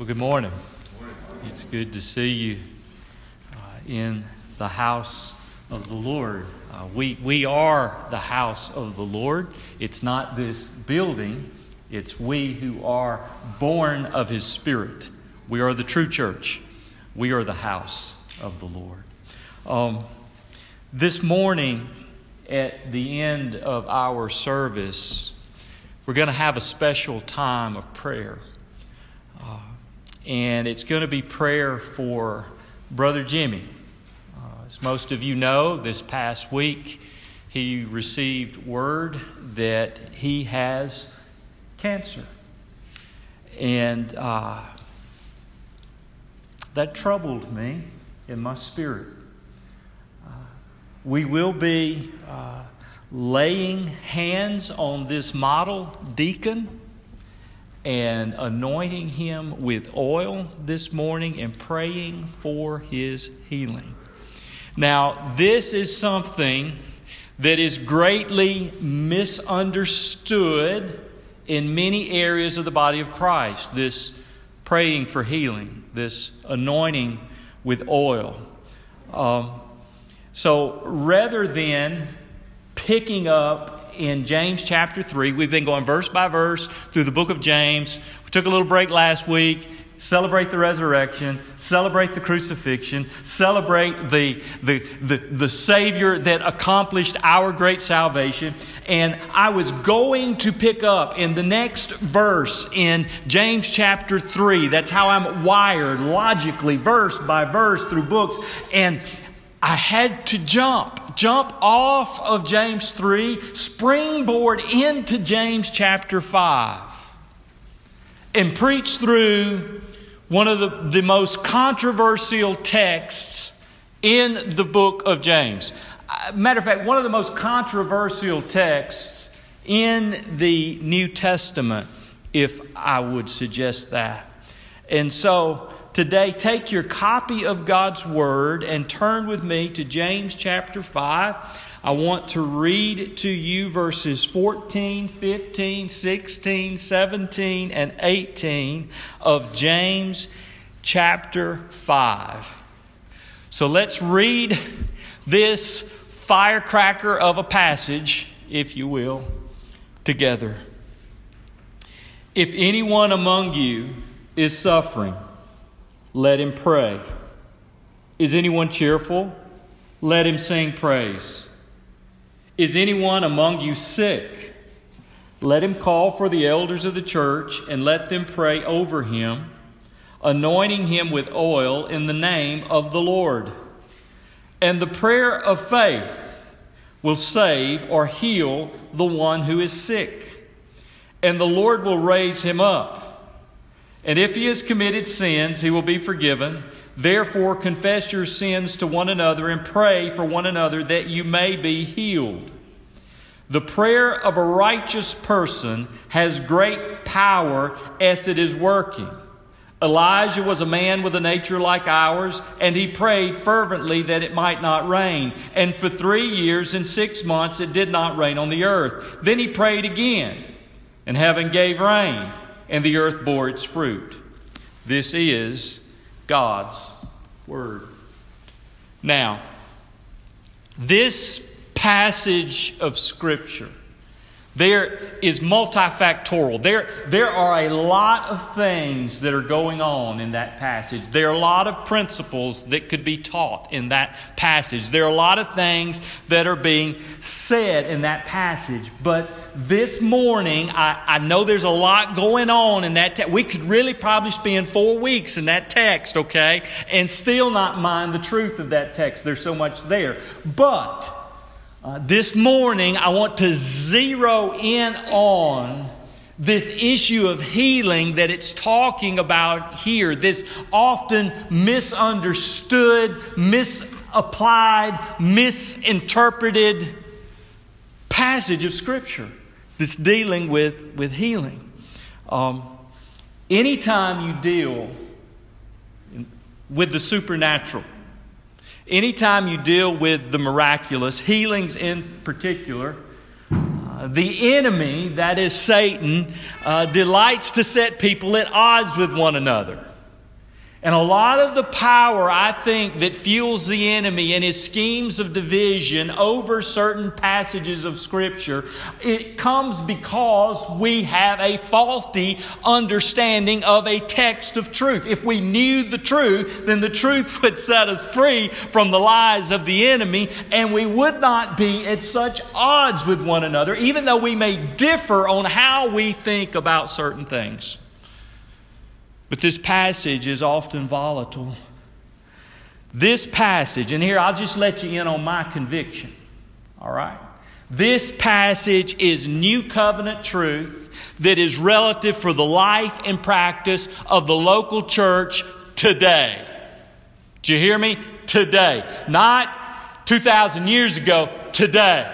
Well, good morning. It's good to see you in the house of the Lord. We are the house of the Lord. It's not this building. It's we who are born of His Spirit. We are the true church. We are the house of the Lord. This morning, at the end of our service, we're going to have a special time of prayer. And it's going to be prayer for Brother Jimmy. As most of you know, this past week he received word that he has cancer. And that troubled me in my spirit. We will be laying hands on this model deacon and anointing him with oil this morning and praying for his healing. Now, this is something that is greatly misunderstood in many areas of the body of Christ. This praying for healing, this anointing with oil. So rather than picking up in James chapter 3. We've been going verse by verse through the book of James. We took a little break last week. Celebrate the resurrection. Celebrate the crucifixion. Celebrate the Savior that accomplished our great salvation. And I was going to pick up in the next verse in James chapter 3. That's how I'm wired logically, verse by verse through books. And I had to jump off of James 3, springboard into James chapter 5, and preach through one of the most controversial texts in the book of James. Matter of fact, one of the most controversial texts in the New Testament, if I would suggest that. And so today, take your copy of God's Word and turn with me to James chapter 5. I want to read to you verses 14, 15, 16, 17, and 18 of James chapter 5. So let's read this firecracker of a passage, if you will, together. If anyone among you is suffering, let him pray. Is anyone cheerful? Let him sing praise. Is anyone among you sick? Let him call for the elders of the church and let them pray over him, anointing him with oil in the name of the Lord. And the prayer of faith will save or heal the one who is sick, and the Lord will raise him up. And if he has committed sins, he will be forgiven. Therefore, confess your sins to one another and pray for one another that you may be healed. The prayer of a righteous person has great power as it is working. Elijah was a man with a nature like ours, and he prayed fervently that it might not rain. And for 3 years and 6 months it did not rain on the earth. Then he prayed again, and heaven gave rain, and the earth bore its fruit. This is God's Word. Now, this passage of Scripture, there is multifactorial. There are a lot of things that are going on in that passage. There are a lot of principles that could be taught in that passage. There are a lot of things that are being said in that passage, but this morning, I know there's a lot going on in that text. We could really probably spend 4 weeks in that text, okay? And still not mind the truth of that text. There's so much there. But this morning, I want to zero in on this issue of healing that it's talking about here. This often misunderstood, misapplied, misinterpreted passage of Scripture that's dealing with healing. Anytime you deal with the supernatural, anytime you deal with the miraculous, healings in particular, the enemy, that is Satan, delights to set people at odds with one another. And a lot of the power, I think, that fuels the enemy and his schemes of division over certain passages of Scripture, it comes because we have a faulty understanding of a text of truth. If we knew the truth, then the truth would set us free from the lies of the enemy, and we would not be at such odds with one another, even though we may differ on how we think about certain things. But this passage is often volatile. This passage, and here I'll just let you in on my conviction. All right? This passage is new covenant truth that is relative for the life and practice of the local church today. Do you hear me? Today. Not 2,000 years ago. Today.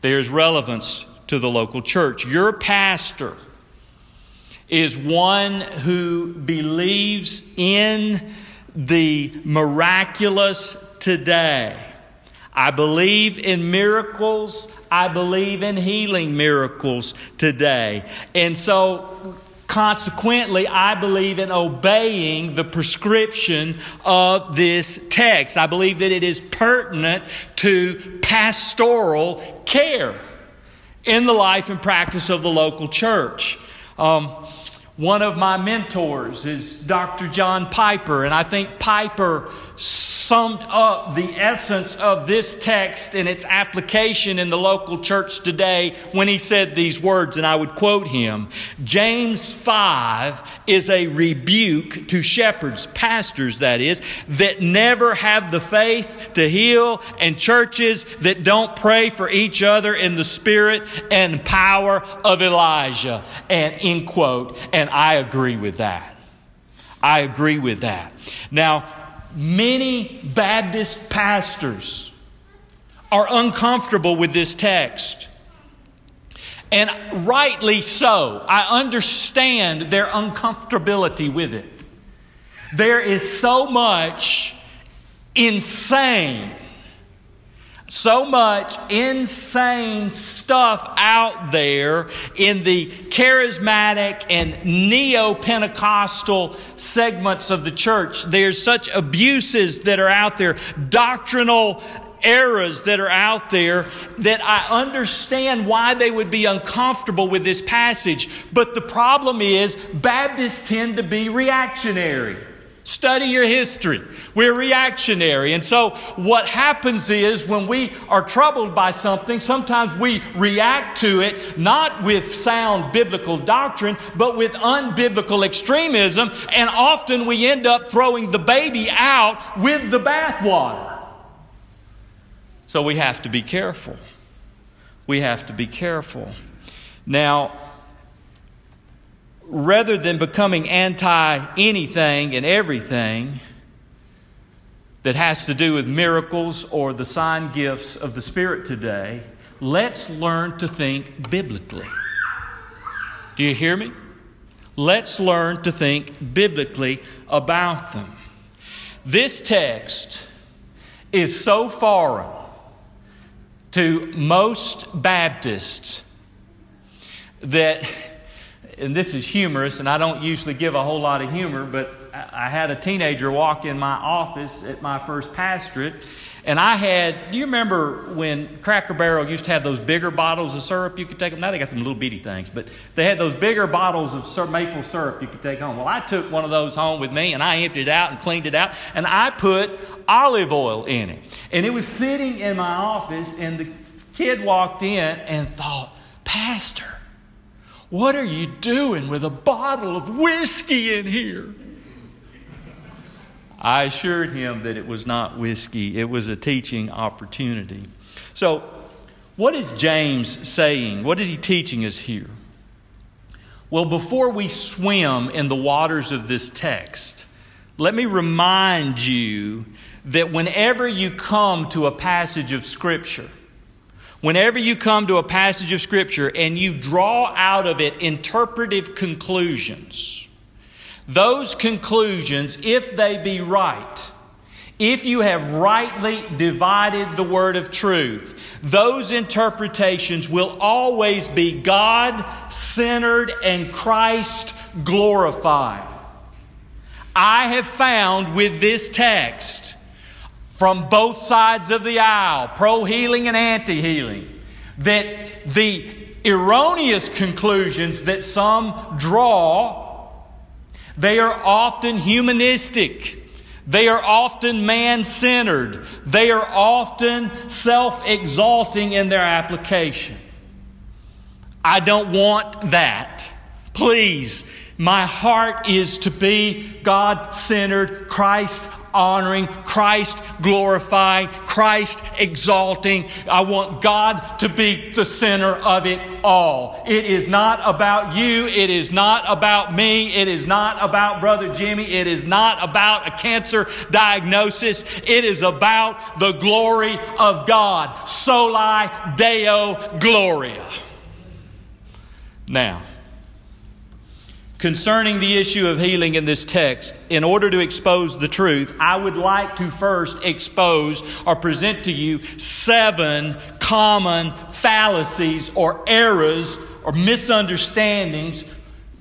There's relevance to the local church. Your pastor is one who believes in the miraculous today. I believe in miracles. I believe in healing miracles today. And so, consequently, I believe in obeying the prescription of this text. I believe that it is pertinent to pastoral care in the life and practice of the local church. One of my mentors is Dr. John Piper, and I think Piper summed up the essence of this text and its application in the local church today when he said these words, and I would quote him. James 5 is a rebuke to shepherds, pastors that is, that never have the faith to heal, and churches that don't pray for each other in the spirit and power of Elijah, and end quote. And I agree with that. I agree with that. Now, many Baptist pastors are uncomfortable with this text. And rightly so. I understand their uncomfortability with it. There is so much insane, so much insane stuff out there in the charismatic and neo-Pentecostal segments of the church. There's such abuses that are out there, doctrinal errors that are out there, that I understand why they would be uncomfortable with this passage. But the problem is Baptists tend to be reactionary. Study your history. We're reactionary. And so what happens is when we are troubled by something, sometimes we react to it, not with sound biblical doctrine, but with unbiblical extremism. And often we end up throwing the baby out with the bathwater. So we have to be careful. We have to be careful. Now, rather than becoming anti-anything and everything that has to do with miracles or the sign gifts of the Spirit today, let's learn to think biblically. Do you hear me? Let's learn to think biblically about them. This text is so foreign to most Baptists that... And this is humorous, and I don't usually give a whole lot of humor, but I had a teenager walk in my office at my first pastorate, and I had, do you remember when Cracker Barrel used to have those bigger bottles of syrup you could take home? Now they got them little bitty things, but they had those bigger bottles of maple syrup you could take home. Well, I took one of those home with me, and I emptied it out and cleaned it out, and I put olive oil in it. And it was sitting in my office, and the kid walked in and thought, Pastor, what are you doing with a bottle of whiskey in here? I assured him that it was not whiskey. It was a teaching opportunity. So, what is James saying? What is he teaching us here? Well, before we swim in the waters of this text, let me remind you that whenever you come to a passage of Scripture, whenever you come to a passage of Scripture and you draw out of it interpretive conclusions, those conclusions, if they be right, if you have rightly divided the word of truth, those interpretations will always be God-centered and Christ-glorified. I have found with this text from both sides of the aisle, pro-healing and anti-healing, that the erroneous conclusions that some draw, they are often humanistic. They are often man-centered. They are often self-exalting in their application. I don't want that. Please, my heart is to be God-centered, Christ-honoring, Christ-glorifying, Christ-exalting. I want God to be the center of it all. It is not about you. It is not about me. It is not about Brother Jimmy. It is not about a cancer diagnosis. It is about the glory of God. Soli Deo Gloria. Now, concerning the issue of healing in this text, in order to expose the truth, I would like to first expose or present to you 7 common fallacies or errors or misunderstandings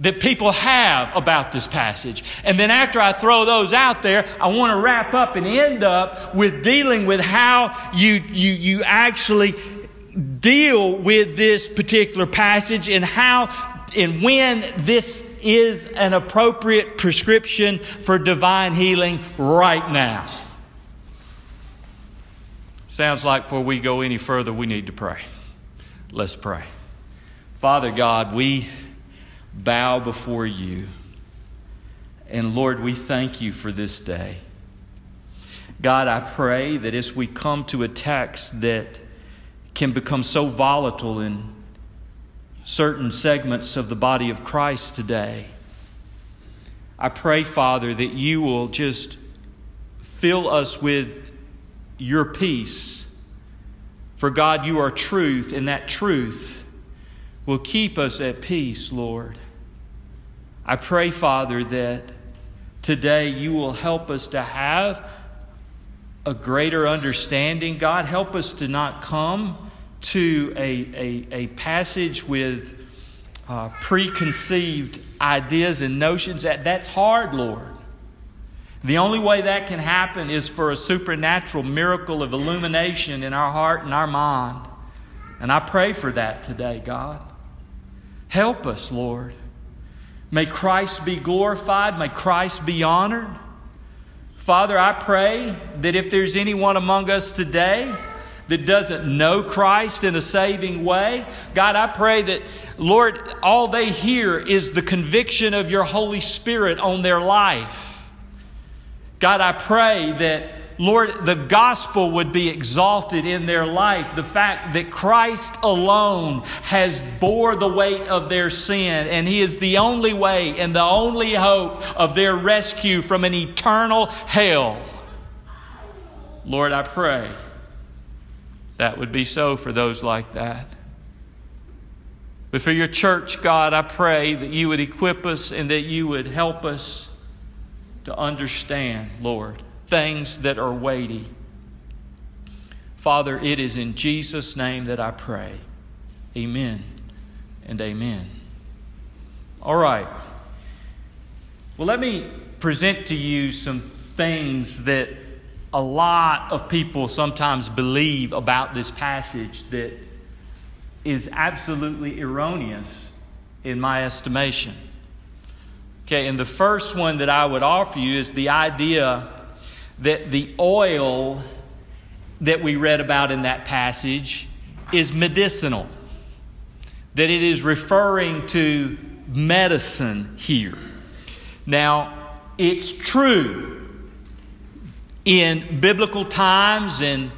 that people have about this passage. And then after I throw those out there, I want to wrap up and end up with dealing with how you actually deal with this particular passage and how and when this is an appropriate prescription for divine healing right now. Sounds like before we go any further, we need to pray. Let's pray. Father God, we bow before you. And Lord, we thank you for this day. God, I pray that as we come to a text that can become so volatile in certain segments of the body of Christ today, I pray, Father, that you will just fill us with your peace. For God, you are truth, and that truth will keep us at peace, Lord. I pray, Father, that today you will help us to have a greater understanding. God, help us to not come to a passage with preconceived ideas and notions. That's hard, Lord. The only way that can happen is for a supernatural miracle of illumination in our heart and our mind. And I pray for that today, God. Help us, Lord. May Christ be glorified. May Christ be honored. Father, I pray that if there's anyone among us today that doesn't know Christ in a saving way, God, I pray that, Lord, all they hear is the conviction of your Holy Spirit on their life. God, I pray that, Lord, the gospel would be exalted in their life. The fact that Christ alone has bore the weight of their sin, and He is the only way and the only hope of their rescue from an eternal hell. Lord, I pray that would be so for those like that. But for your church, God, I pray that you would equip us and that you would help us to understand, Lord, things that are weighty. Father, it is in Jesus' name that I pray. Amen and amen. All right. Well, let me present to you some things that a lot of people sometimes believe about this passage that is absolutely erroneous in my estimation. Okay, and the first one that I would offer you is the idea that the oil that we read about in that passage is medicinal, that it is referring to medicine here. Now, it's true. In biblical times and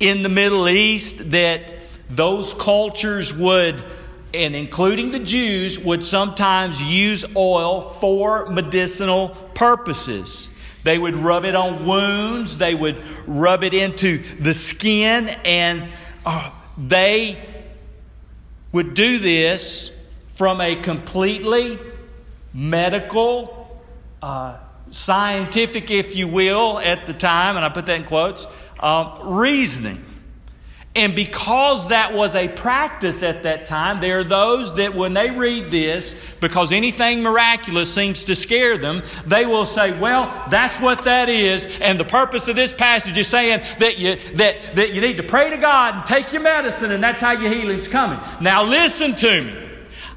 in the Middle East, that those cultures would, and including the Jews, would sometimes use oil for medicinal purposes. They would rub it on wounds. They would rub it into the skin. And they would do this from a completely medical scientific, if you will, at the time, and I put that in quotes, reasoning. And because that was a practice at that time, there are those that when they read this, because anything miraculous seems to scare them, they will say, well, that's what that is. And the purpose of this passage is saying that you need to pray to God and take your medicine, and that's how your healing's coming. Now listen to me.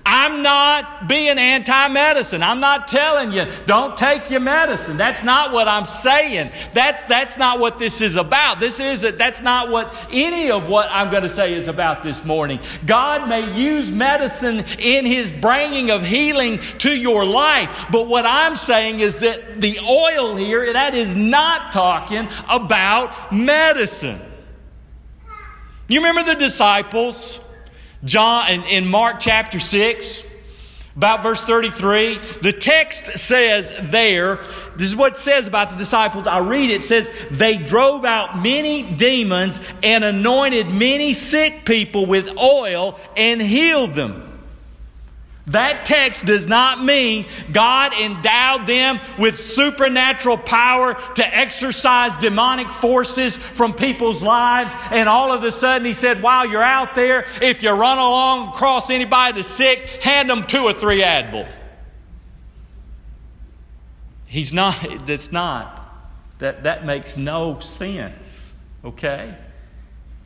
I'm not being anti-medicine. I'm not telling you, don't take your medicine. That's not what I'm saying. That's not what this is about. That's not what any of what I'm going to say is about this morning. God may use medicine in His bringing of healing to your life. But what I'm saying is that the oil here, that is not talking about medicine. You remember the disciples? John in Mark chapter 6, about verse 33, the text says there, this is what it says about the disciples. I read it, it says, they drove out many demons and anointed many sick people with oil and healed them. That text does not mean God endowed them with supernatural power to exercise demonic forces from people's lives. And all of a sudden He said, while you're out there, if you run along across anybody that's sick, hand them 2 or 3 Advil. That makes no sense. Okay?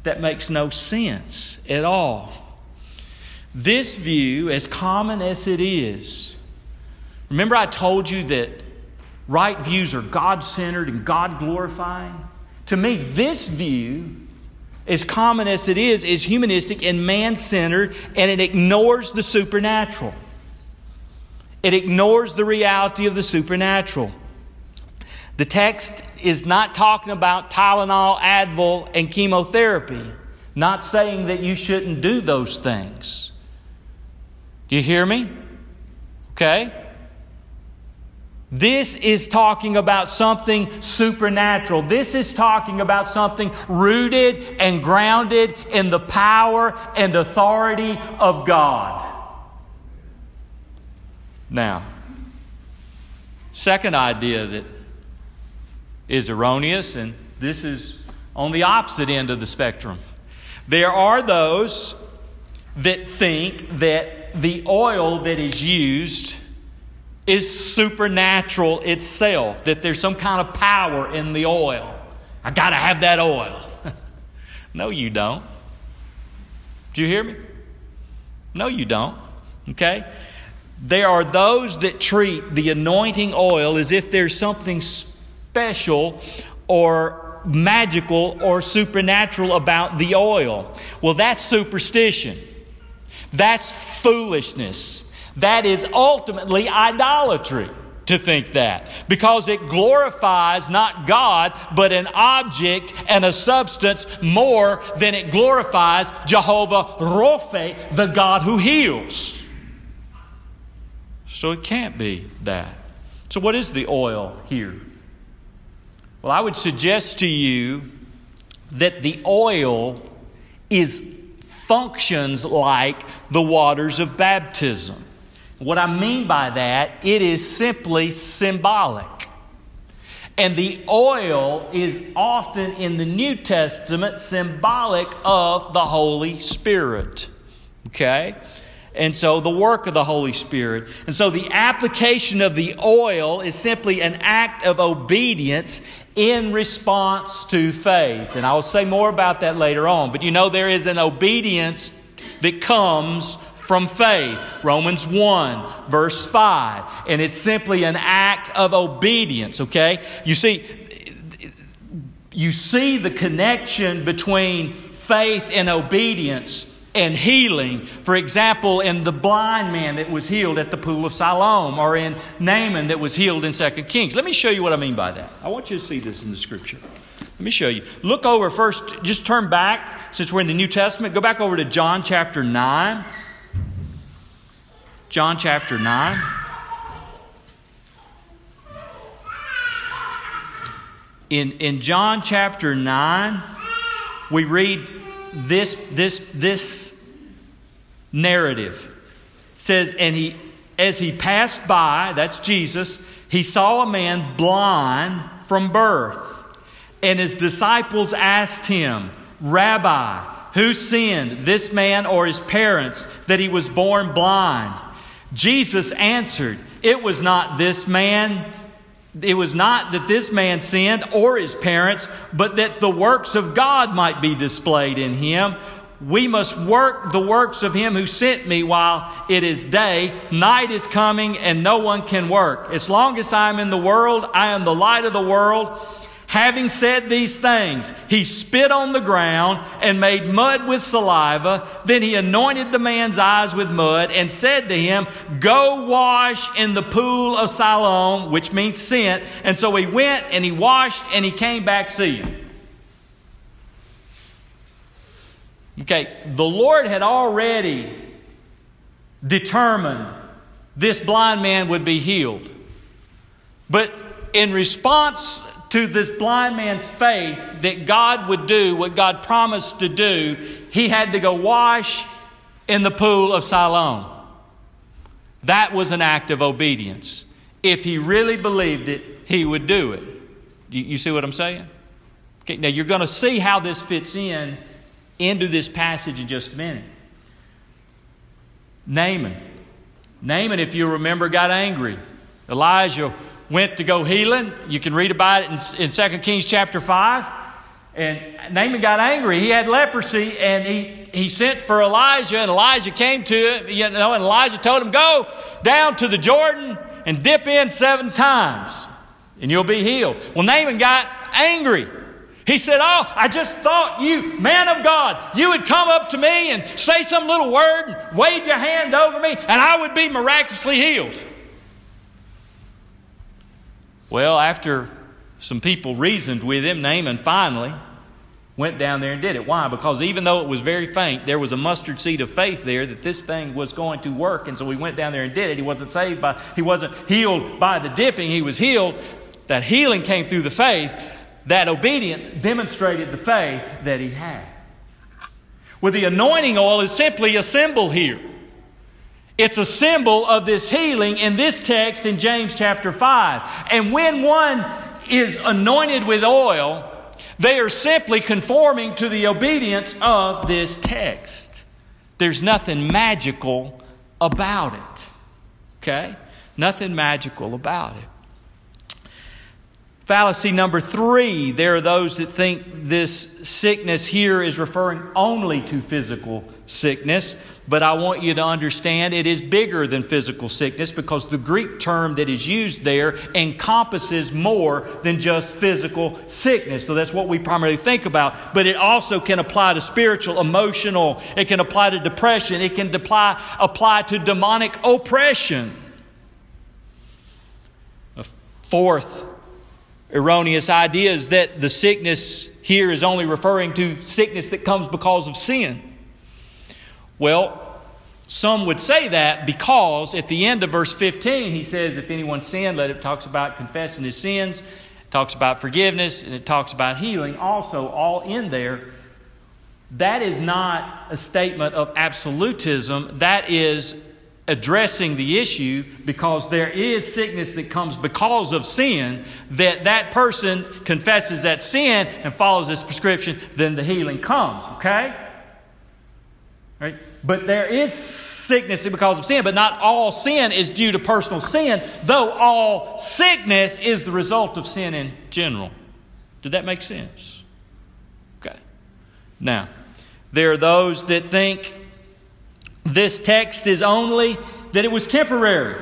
That makes no sense at all. This view, as common as it is, remember I told you that right views are God-centered and God-glorifying? To me, this view, as common as it is humanistic and man-centered, and it ignores the supernatural. It ignores the reality of the supernatural. The text is not talking about Tylenol, Advil, and chemotherapy. Not saying that you shouldn't do those things. You hear me? Okay? This is talking about something supernatural. This is talking about something rooted and grounded in the power and authority of God. Now, second idea that is erroneous, and this is on the opposite end of the spectrum. There are those that think that the oil that is used is supernatural itself, that there's some kind of power in the oil. I got to have that oil. No, you don't. Do you hear me? No, you don't. Okay? There are those that treat the anointing oil as if there's something special or magical or supernatural about the oil. Well, that's superstition. That's foolishness. That is ultimately idolatry to think that, because it glorifies not God, but an object and a substance more than it glorifies Jehovah Rophe, the God who heals. So it can't be that. So what is the oil here? Well, I would suggest to you that the oil functions like the waters of baptism. What I mean by that, it is simply symbolic. And the oil is often in the New Testament symbolic of the Holy Spirit. Okay? And so the work of the Holy Spirit. And so the application of the oil is simply an act of obedience in response to faith. And I'll say more about that later on. But you know there is an obedience that comes from faith. Romans 1 verse 5. And it's simply an act of obedience. Okay? You see the connection between faith and obedience and healing. For example, in the blind man that was healed at the pool of Siloam, or in Naaman that was healed in 2 Kings. Let me show you what I mean by that. I want you to see this in the Scripture. Let me show you. Look over first, just turn back, since we're in the New Testament, go back over to John chapter 9. John chapter 9. In John chapter 9, we read this narrative. It says, and he, as he passed by, that's Jesus, he saw a man blind from birth. And his disciples asked him, Rabbi, Who sinned, this man or his parents, that he was born blind? Jesus answered, it was not this man. It was not that this man sinned or his parents, but that the works of God might be displayed in him. We must work the works of him who sent me while it is day. Night is coming and no one can work. As long as I am in the world, I am the light of the world. Having said these things, he spit on the ground and made mud with saliva. Then he anointed the man's eyes with mud and said to him, go wash in the pool of Siloam, which means sent. And so he went and he washed and he came back seeing. Okay, the Lord had already determined this blind man would be healed. But in response to this blind man's faith that God would do what God promised to do, he had to go wash in the pool of Siloam. That was an act of obedience. If he really believed it, he would do it. You see what I'm saying? Okay, now you're going to see how this fits in into this passage in just a minute. Naaman, if you remember, got angry. Elijah went to go healing. You can read about it in 2 Kings chapter 5. And Naaman got angry. He had leprosy, and he sent for Elijah, and Elijah came to him, and Elijah told him, go down to the Jordan and dip in 7 times, and you'll be healed. Well, Naaman got angry. He said, oh, I just thought you, man of God, you would come up to me and say some little word and wave your hand over me, and I would be miraculously healed. Well, after some people reasoned with him, Naaman finally went down there and did it. Why? Because even though it was very faint, there was a mustard seed of faith there that this thing was going to work. And so he went down there and did it. He wasn't healed by the dipping. He was healed. That healing came through the faith. That obedience demonstrated the faith that he had. Well, the anointing oil is simply a symbol here. It's a symbol of this healing in this text in James chapter 5. And when one is anointed with oil, they are simply conforming to the obedience of this text. There's nothing magical about it. Okay? Nothing magical about it. Fallacy number 3. There are those that think this sickness here is referring only to physical sickness. But I want you to understand it is bigger than physical sickness, because the Greek term that is used there encompasses more than just physical sickness. So that's what we primarily think about. But it also can apply to spiritual, emotional. It can apply to depression. It can apply to demonic oppression. A fourth erroneous idea is that the sickness here is only referring to sickness that comes because of sin. Well, some would say that because at the end of verse 15, he says, if anyone sinned, let him, talks about confessing his sins, talks about forgiveness, and it talks about healing also, all in there. That is not a statement of absolutism. That is addressing the issue, because there is sickness that comes because of sin, that person confesses that sin and follows this prescription, then the healing comes, okay? Right? But there is sickness because of sin, but not all sin is due to personal sin, though all sickness is the result of sin in general. Did that make sense? Okay. Now, there are those that think this text is only that it was temporary.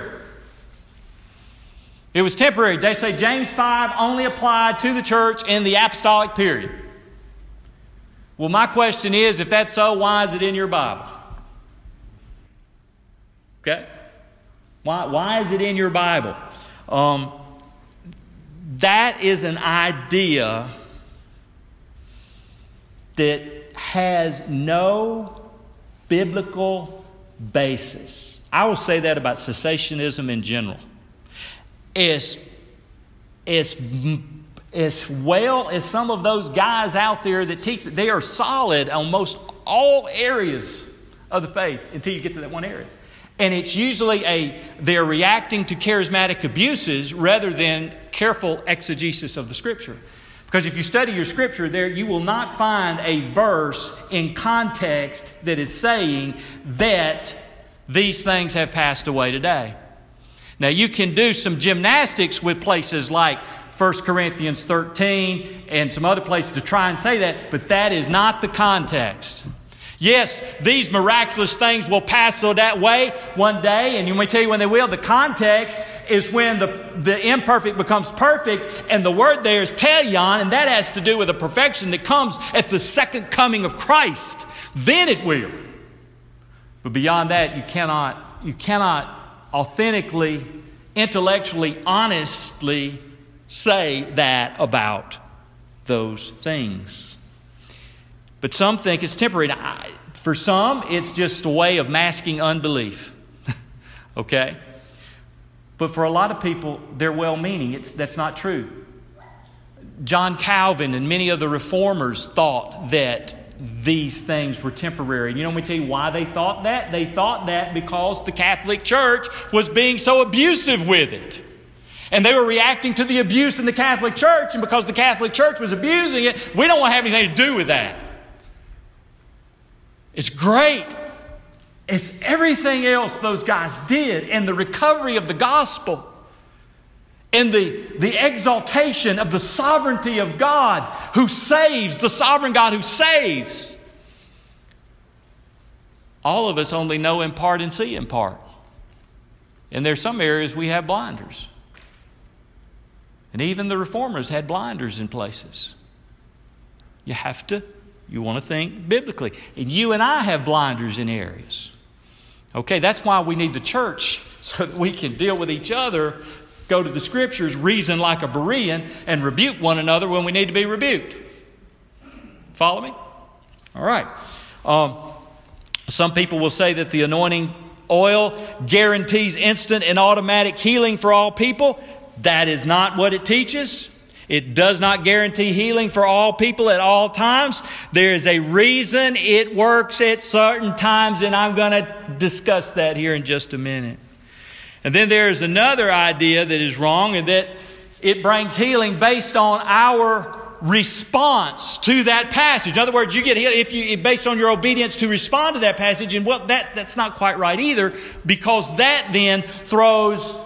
It was temporary. They say James 5 only applied to the church in the apostolic period. Well, my question is, if that's so, why is it in your Bible? Okay? Why is it in your Bible? That is an idea that has no biblical basis. I will say that about cessationism in general. As well as some of those guys out there that teach, they are solid on most all areas of the faith until you get to that one area. And it's usually they're reacting to charismatic abuses rather than careful exegesis of the Scripture. Because if you study your scripture there, you will not find a verse in context that is saying that these things have passed away today. Now, you can do some gymnastics with places like 1 Corinthians 13 and some other places to try and say that, but that is not the context. Yes, these miraculous things will pass away one day, and you may tell you when they will. The context is when the imperfect becomes perfect, and the word there is telion, and that has to do with the perfection that comes at the second coming of Christ. Then it will. But beyond that, you cannot authentically, intellectually, honestly say that about those things. But some think it's temporary. For some, it's just a way of masking unbelief. Okay? But for a lot of people, they're well-meaning. That's not true. John Calvin and many of the reformers thought that these things were temporary. You know, let me tell you why they thought that. They thought that because the Catholic Church was being so abusive with it. And they were reacting to the abuse in the Catholic Church. And because the Catholic Church was abusing it, we don't want to have anything to do with that. It's great. It's everything else those guys did, and the recovery of the gospel and the exaltation of the sovereignty of God who saves, the sovereign God who saves. All of us only know in part and see in part. And there's some areas we have blinders. And even the reformers had blinders in places. You want to think biblically. And you and I have blinders in areas. Okay, that's why we need the church, so that we can deal with each other, go to the scriptures, reason like a Berean, and rebuke one another when we need to be rebuked. Follow me? All right. Some people will say that the anointing oil guarantees instant and automatic healing for all people. That is not what it teaches. It does not guarantee healing for all people at all times. There is a reason it works at certain times, and I'm going to discuss that here in just a minute. And then there is another idea that is wrong, and that it brings healing based on our response to that passage. In other words, you get healed based on your obedience to respond to that passage, and well, that's not quite right either, because that then throws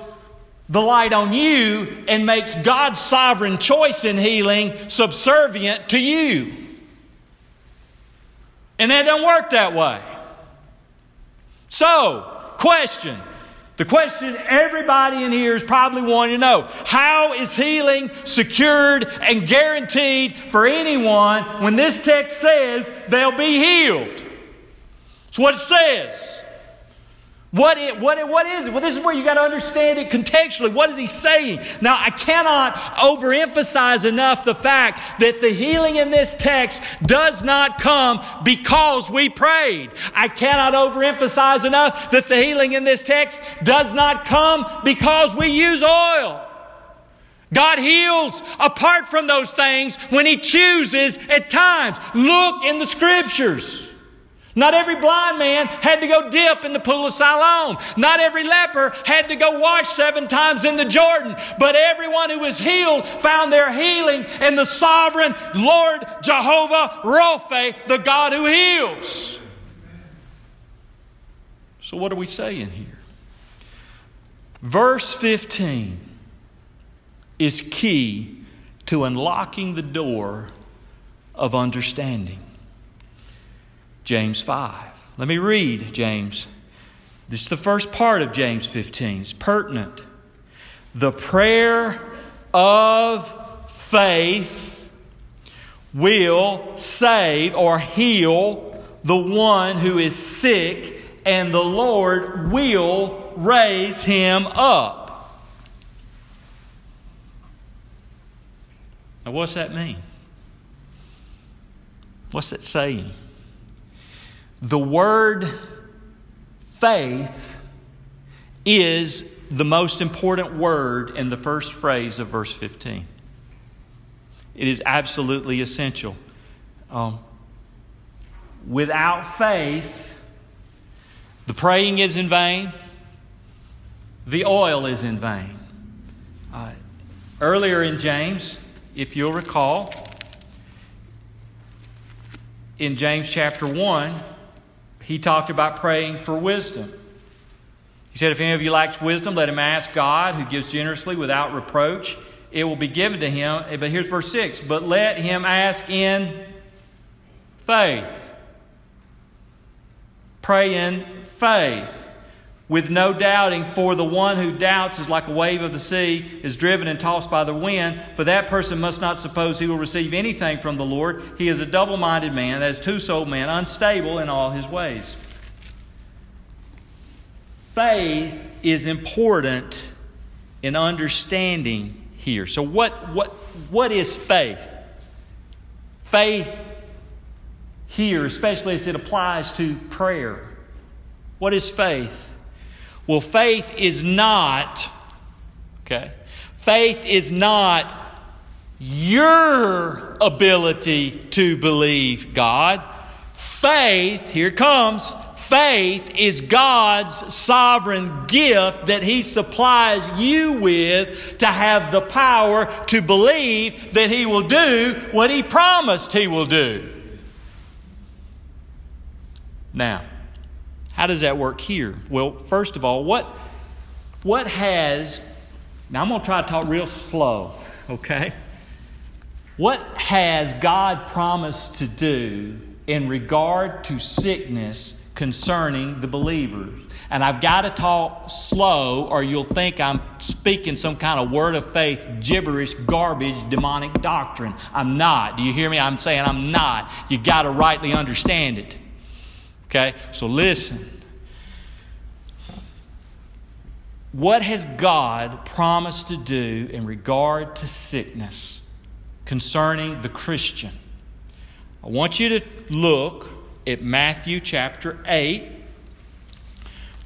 the light on you and makes God's sovereign choice in healing subservient to you. And that doesn't work that way. So, question. The question everybody in here is probably wanting to know. How is healing secured and guaranteed for anyone when this text says they'll be healed? That's what it says. What is it? Well, this is where you got to understand it contextually. What is he saying? Now, I cannot overemphasize enough the fact that the healing in this text does not come because we prayed. I cannot overemphasize enough that the healing in this text does not come because we use oil. God heals apart from those things when He chooses at times. Look in the Scriptures. Not every blind man had to go dip in the pool of Siloam. Not every leper had to go wash 7 times in the Jordan. But everyone who was healed found their healing in the sovereign Lord Jehovah Rophe, the God who heals. So what are we saying here? Verse 15 is key to unlocking the door of understanding. James 5. Let me read James. This is the first part of James 15. It's pertinent. The prayer of faith will save or heal the one who is sick, and the Lord will raise him up. Now, what's that mean? What's that saying? The word faith is the most important word in the first phrase of verse 15. It is absolutely essential. Without faith, the praying is in vain. The oil is in vain. Earlier in James, if you'll recall, in James chapter 1, he talked about praying for wisdom. He said, if any of you lacks wisdom, let him ask God, who gives generously without reproach. It will be given to him. But here's verse 6. But let him ask in faith. Pray in faith, with no doubting, for the one who doubts is like a wave of the sea, is driven and tossed by the wind. For that person must not suppose he will receive anything from the Lord. He is a double-minded man, that is, two-souled man, unstable in all his ways. Faith is important in understanding here. So what is faith? Faith here, especially as it applies to prayer. What is faith? Well, faith is not your ability to believe God. Faith, here it comes, faith is God's sovereign gift that He supplies you with to have the power to believe that He will do what He promised He will do. Now, how does that work here? Well, first of all, what has... Now, I'm going to try to talk real slow, okay? What has God promised to do in regard to sickness concerning the believers? And I've got to talk slow or you'll think I'm speaking some kind of word of faith, gibberish, garbage, demonic doctrine. I'm not. Do you hear me? I'm saying I'm not. You got to rightly understand it. Okay, so listen. What has God promised to do in regard to sickness concerning the Christian? I want you to look at Matthew chapter 8,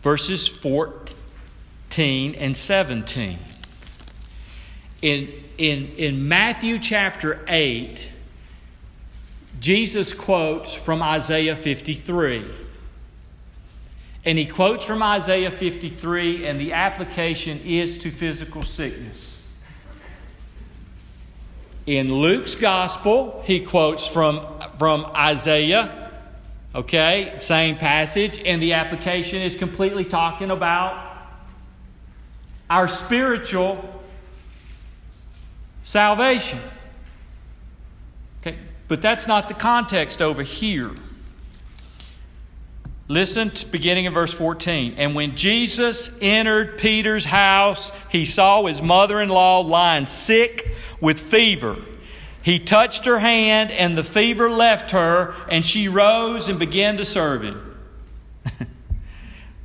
verses 14 and 17. In Matthew chapter 8, Jesus quotes from Isaiah 53. And he quotes from Isaiah 53, and the application is to physical sickness. In Luke's gospel, he quotes from Isaiah, okay, same passage, and the application is completely talking about our spiritual salvation. But that's not the context over here. Listen, beginning in verse 14. And when Jesus entered Peter's house, he saw his mother-in-law lying sick with fever. He touched her hand, and the fever left her, and she rose and began to serve him.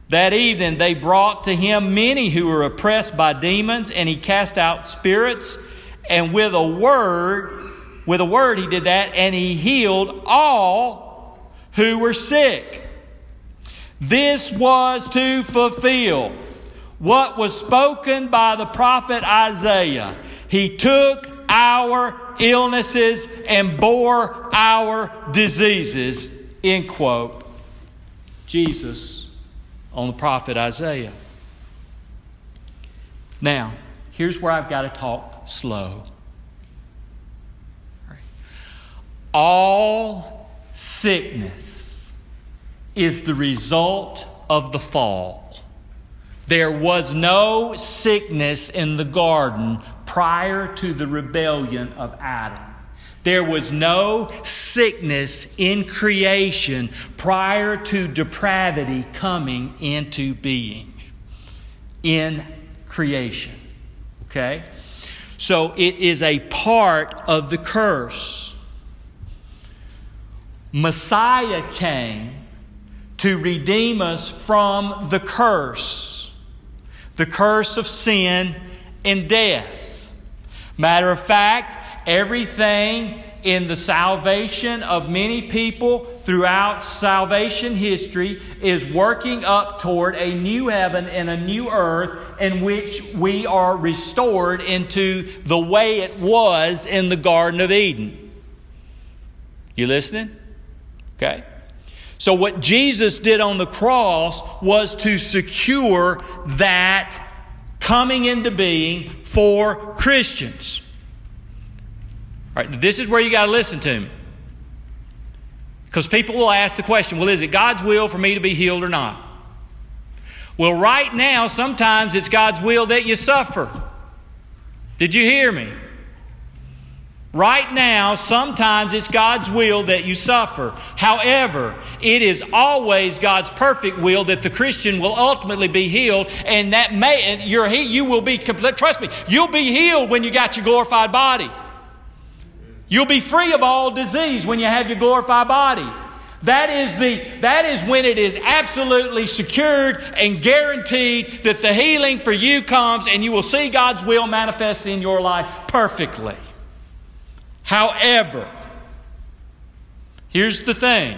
That evening they brought to him many who were oppressed by demons, and he cast out spirits, and with a word he did that, and he healed all who were sick. This was to fulfill what was spoken by the prophet Isaiah. He took our illnesses and bore our diseases. End quote. Jesus on the prophet Isaiah. Now, here's where I've got to talk slow. All sickness is the result of the fall. There was no sickness in the garden prior to the rebellion of Adam. There was no sickness in creation prior to depravity coming into being in creation. Okay? So it is a part of the curse. Messiah came to redeem us from the curse of sin and death. Matter of fact, everything in the salvation of many people throughout salvation history is working up toward a new heaven and a new earth in which we are restored into the way it was in the Garden of Eden. You listening? Okay? So what Jesus did on the cross was to secure that coming into being for Christians. Right, this is where you got to listen to him. Because people will ask the question, well, is it God's will for me to be healed or not? Well, right now, sometimes it's God's will that you suffer. Did you hear me? Right now, sometimes it's God's will that you suffer. However, it is always God's perfect will that the Christian will ultimately be healed, and that you will be complete. Trust me, you'll be healed when you got your glorified body. You'll be free of all disease when you have your glorified body. That is when it is absolutely secured and guaranteed that the healing for you comes, and you will see God's will manifest in your life perfectly. However, here's the thing.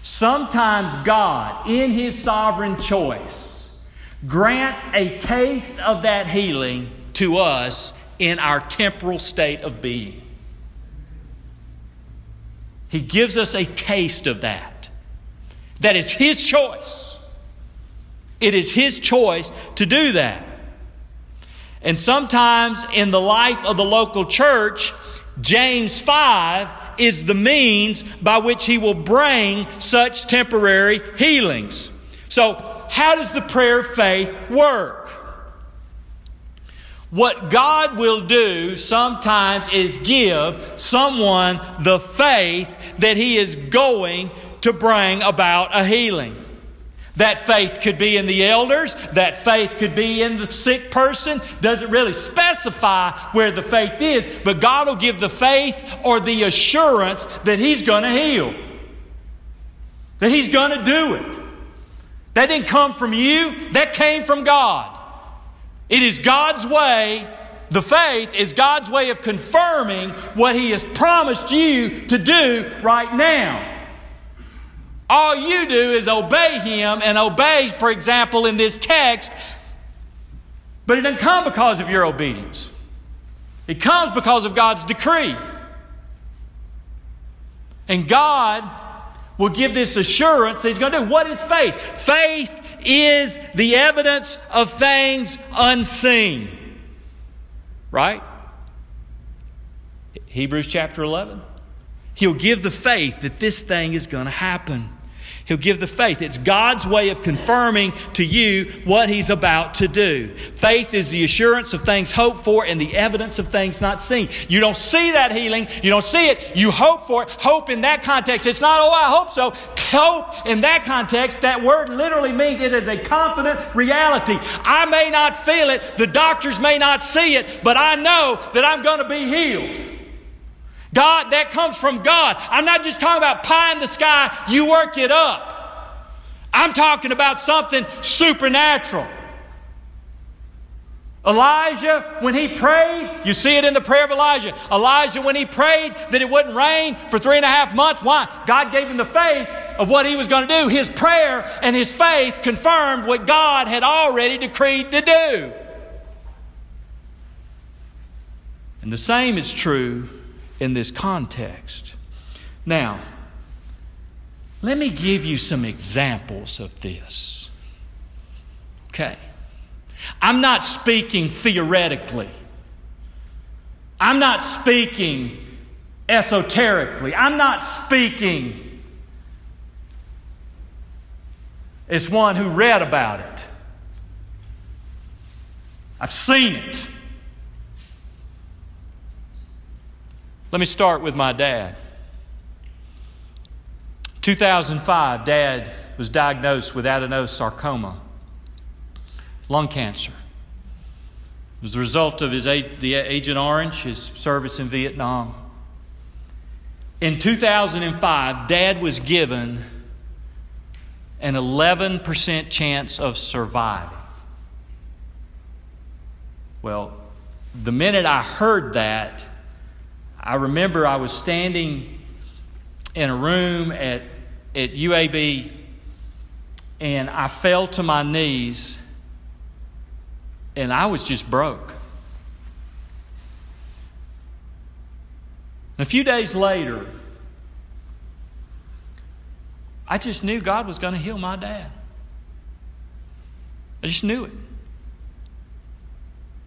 Sometimes God, in His sovereign choice, grants a taste of that healing to us in our temporal state of being. He gives us a taste of that. That is His choice. It is His choice to do that. And sometimes in the life of the local church, James 5 is the means by which He will bring such temporary healings. So, how does the prayer of faith work? What God will do sometimes is give someone the faith that He is going to bring about a healing. That faith could be in the elders. That faith could be in the sick person. Doesn't really specify where the faith is, but God will give the faith or the assurance that He's going to heal. That He's going to do it. That didn't come from you. That came from God. It is God's way. The faith is God's way of confirming what He has promised you to do right now. All you do is obey Him and obey, for example, in this text. But it doesn't come because of your obedience. It comes because of God's decree. And God will give this assurance that He's going to do. What is faith? Faith is the evidence of things unseen. Right? Hebrews chapter 11. He'll give the faith that this thing is going to happen. He'll give the faith. It's God's way of confirming to you what He's about to do. Faith is the assurance of things hoped for and the evidence of things not seen. You don't see that healing. You don't see it. You hope for it. Hope in that context. It's not, oh, I hope so. Hope in that context, that word literally means it is a confident reality. I may not feel it. The doctors may not see it. But I know that I'm going to be healed. God, that comes from God. I'm not just talking about pie in the sky, you work it up. I'm talking about something supernatural. Elijah, when he prayed, you see it in the prayer of Elijah. Elijah, when he prayed that it wouldn't rain for 3.5 months, why? God gave him the faith of what he was going to do. His prayer and his faith confirmed what God had already decreed to do. And the same is true in this context. Now, let me give you some examples of this. Okay. I'm not speaking theoretically. I'm not speaking esoterically. I'm not speaking as one who read about it. I've seen it. Let me start with my dad. 2005, Dad was diagnosed with adenosarcoma, lung cancer. It was the result of the Agent Orange, his service in Vietnam. In 2005, Dad was given an 11% chance of surviving. Well, the minute I heard that, I remember I was standing in a room at UAB, and I fell to my knees, and I was just broke. And a few days later, I just knew God was going to heal my dad. I just knew it.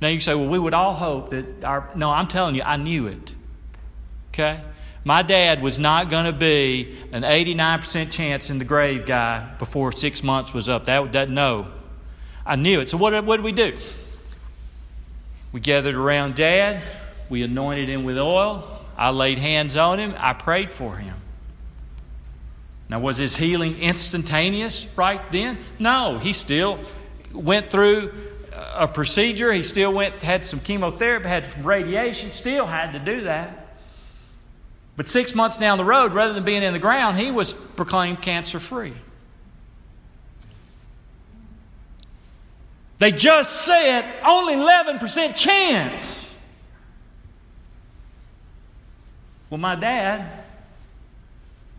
Now you say, well, we would all hope that I'm telling you, I knew it. Okay? My dad was not going to be an 89% chance in the grave guy before 6 months was up. No. I knew it. So what did we do? We gathered around Dad. We anointed him with oil. I laid hands on him. I prayed for him. Now, was his healing instantaneous right then? No. He still went through a procedure. He still had some chemotherapy, had some radiation, still had to do that. But 6 months down the road, rather than being in the ground, he was proclaimed cancer-free. They just said only 11% chance. Well, my dad,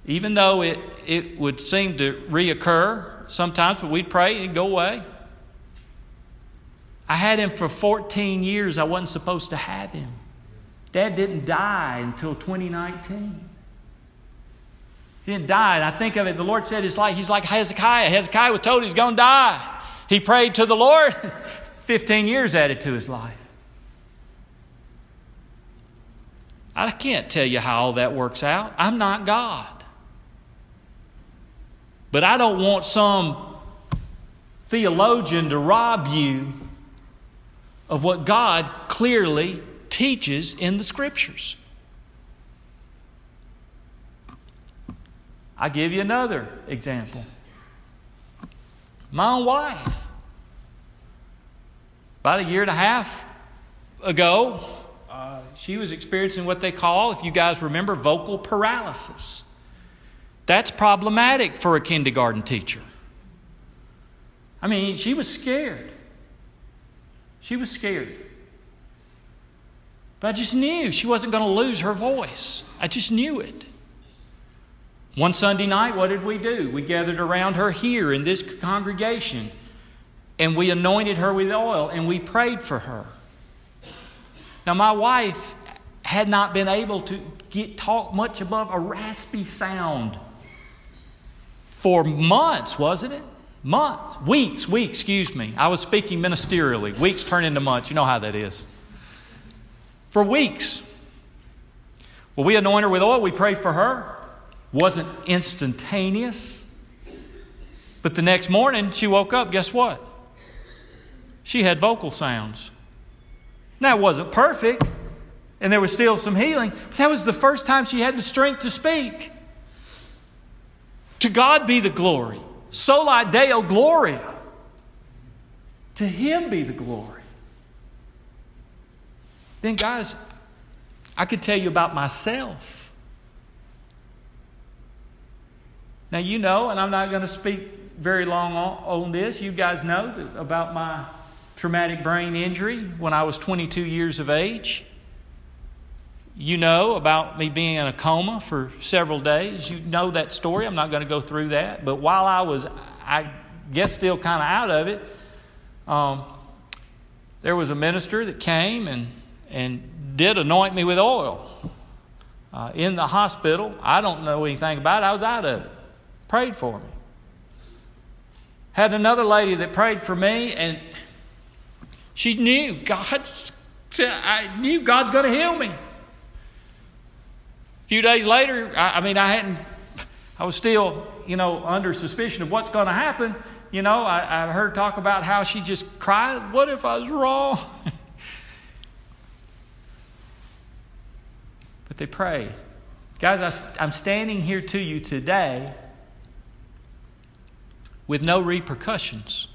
even though it would seem to reoccur sometimes, but we'd pray and it'd go away. I had him for 14 years. I wasn't supposed to have him. Dad didn't die until 2019. He didn't die. And I think of it, the Lord said it's like he's like Hezekiah. Hezekiah was told he's going to die. He prayed to the Lord. 15 years added to his life. I can't tell you how all that works out. I'm not God. But I don't want some theologian to rob you of what God clearly teaches in the Scriptures. I'll give you another example. My own wife. About a year and a half ago, she was experiencing what they call, if you guys remember, vocal paralysis. That's problematic for a kindergarten teacher. I mean, she was scared. She was scared. But I just knew she wasn't going to lose her voice. I just knew it. One Sunday night, what did we do? We gathered around her here in this congregation, and we anointed her with oil, and we prayed for her. Now, my wife had not been able to talk much above a raspy sound for months, wasn't it? Months. Weeks, excuse me. I was speaking ministerially. Weeks turn into months. You know how that is. For weeks. Well, we anointed her with oil. We prayed for her. Wasn't instantaneous. But the next morning, she woke up. Guess what? She had vocal sounds. Now, it wasn't perfect, and there was still some healing, but that was the first time she had the strength to speak. To God be the glory. Soli Deo Gloria. To Him be the glory. Then, guys, I could tell you about myself. Now, you know, and I'm not going to speak very long on this. You guys know about my traumatic brain injury when I was 22 years of age. You know about me being in a coma for several days. You know that story. I'm not going to go through that. But while I was, I guess, still kind of out of it, there was a minister that came and did anoint me with oil in the hospital. I don't know anything about it. I was out of it. Prayed for me. Had another lady that prayed for me, and she knew God's going to heal me. A few days later, I was still, under suspicion of what's going to happen. I heard talk about how she just cried, what if I was wrong? But they prayed. Guys, I'm standing here to you today with no repercussions.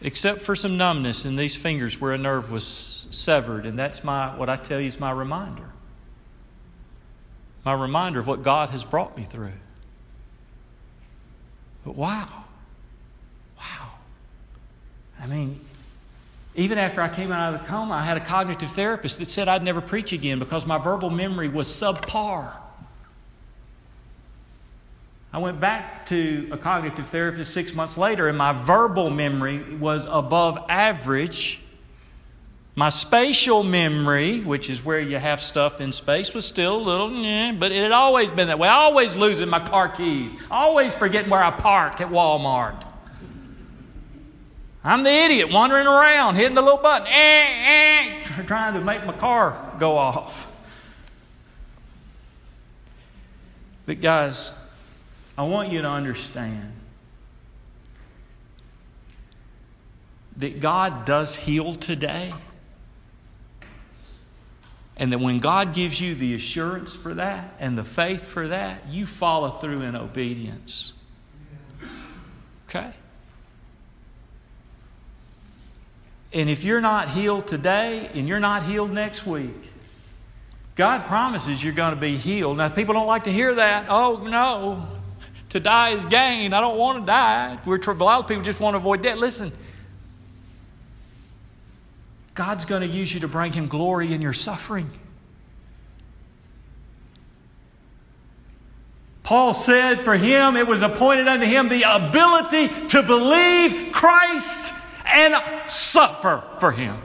Except for some numbness in these fingers where a nerve was severed. And that's what I tell you is my reminder. My reminder of what God has brought me through. But wow. I mean, even after I came out of the coma, I had a cognitive therapist that said I'd never preach again because my verbal memory was subpar. I went back to a cognitive therapist 6 months later, and my verbal memory was above average. My spatial memory, which is where you have stuff in space, was still a little, but it had always been that way. Always losing my car keys. Always forgetting where I parked at Walmart. I'm the idiot wandering around, hitting the little button, trying to make my car go off. But guys, I want you to understand that God does heal today. And that when God gives you the assurance for that and the faith for that, you follow through in obedience. Okay? And if you're not healed today and you're not healed next week, God promises you're going to be healed. Now, people don't like to hear that. Oh, no. To die is gain. I don't want to die. A lot of people just want to avoid death. Listen. God's going to use you to bring Him glory in your suffering. Paul said, for him it was appointed unto him the ability to believe Christ and suffer for Him.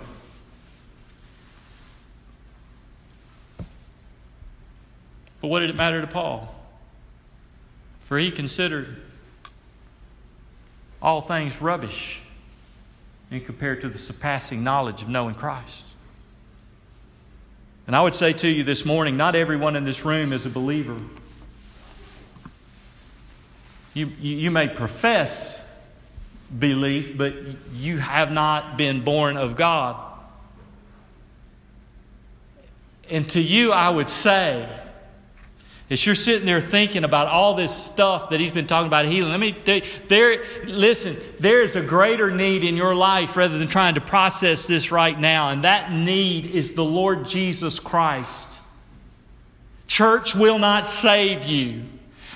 But what did it matter to Paul? For he considered all things rubbish and compared to the surpassing knowledge of knowing Christ. And I would say to you this morning, not everyone in this room is a believer. You may profess belief, but you have not been born of God. And to you, I would say, as you're sitting there thinking about all this stuff that he's been talking about healing, let me tell you, there is a greater need in your life rather than trying to process this right now. And that need is the Lord Jesus Christ. Church will not save you.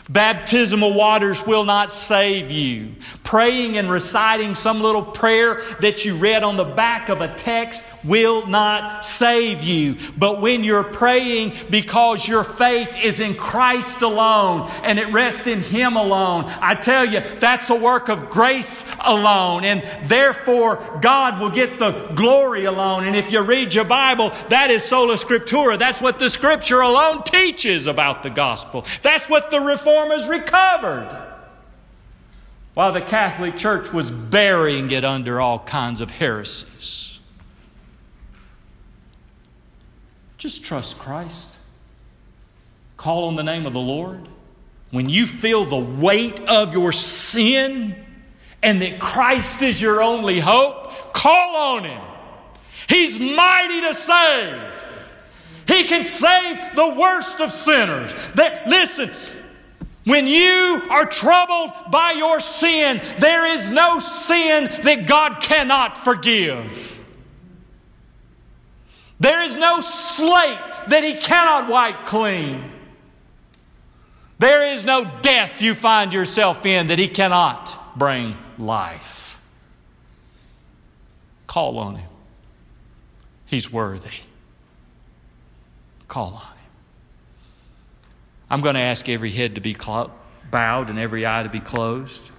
Baptismal waters will not save you. Praying and reciting some little prayer that you read on the back of a text will not save you. But when you're praying because your faith is in Christ alone and it rests in Him alone, I tell you, that's a work of grace alone. And therefore, God will get the glory alone. And if you read your Bible, that is sola scriptura. That's what the Scripture alone teaches about the gospel. That's what the Reformation is recovered, while the Catholic Church was burying it under all kinds of heresies. Just trust Christ. Call on the name of the Lord. When you feel the weight of your sin and that Christ is your only hope, call on Him. He's mighty to save. He can save the worst of sinners. Listen. When you are troubled by your sin, there is no sin that God cannot forgive. There is no slate that He cannot wipe clean. There is no death you find yourself in that He cannot bring life. Call on Him. He's worthy. Call on Him. I'm going to ask every head to be bowed and every eye to be closed.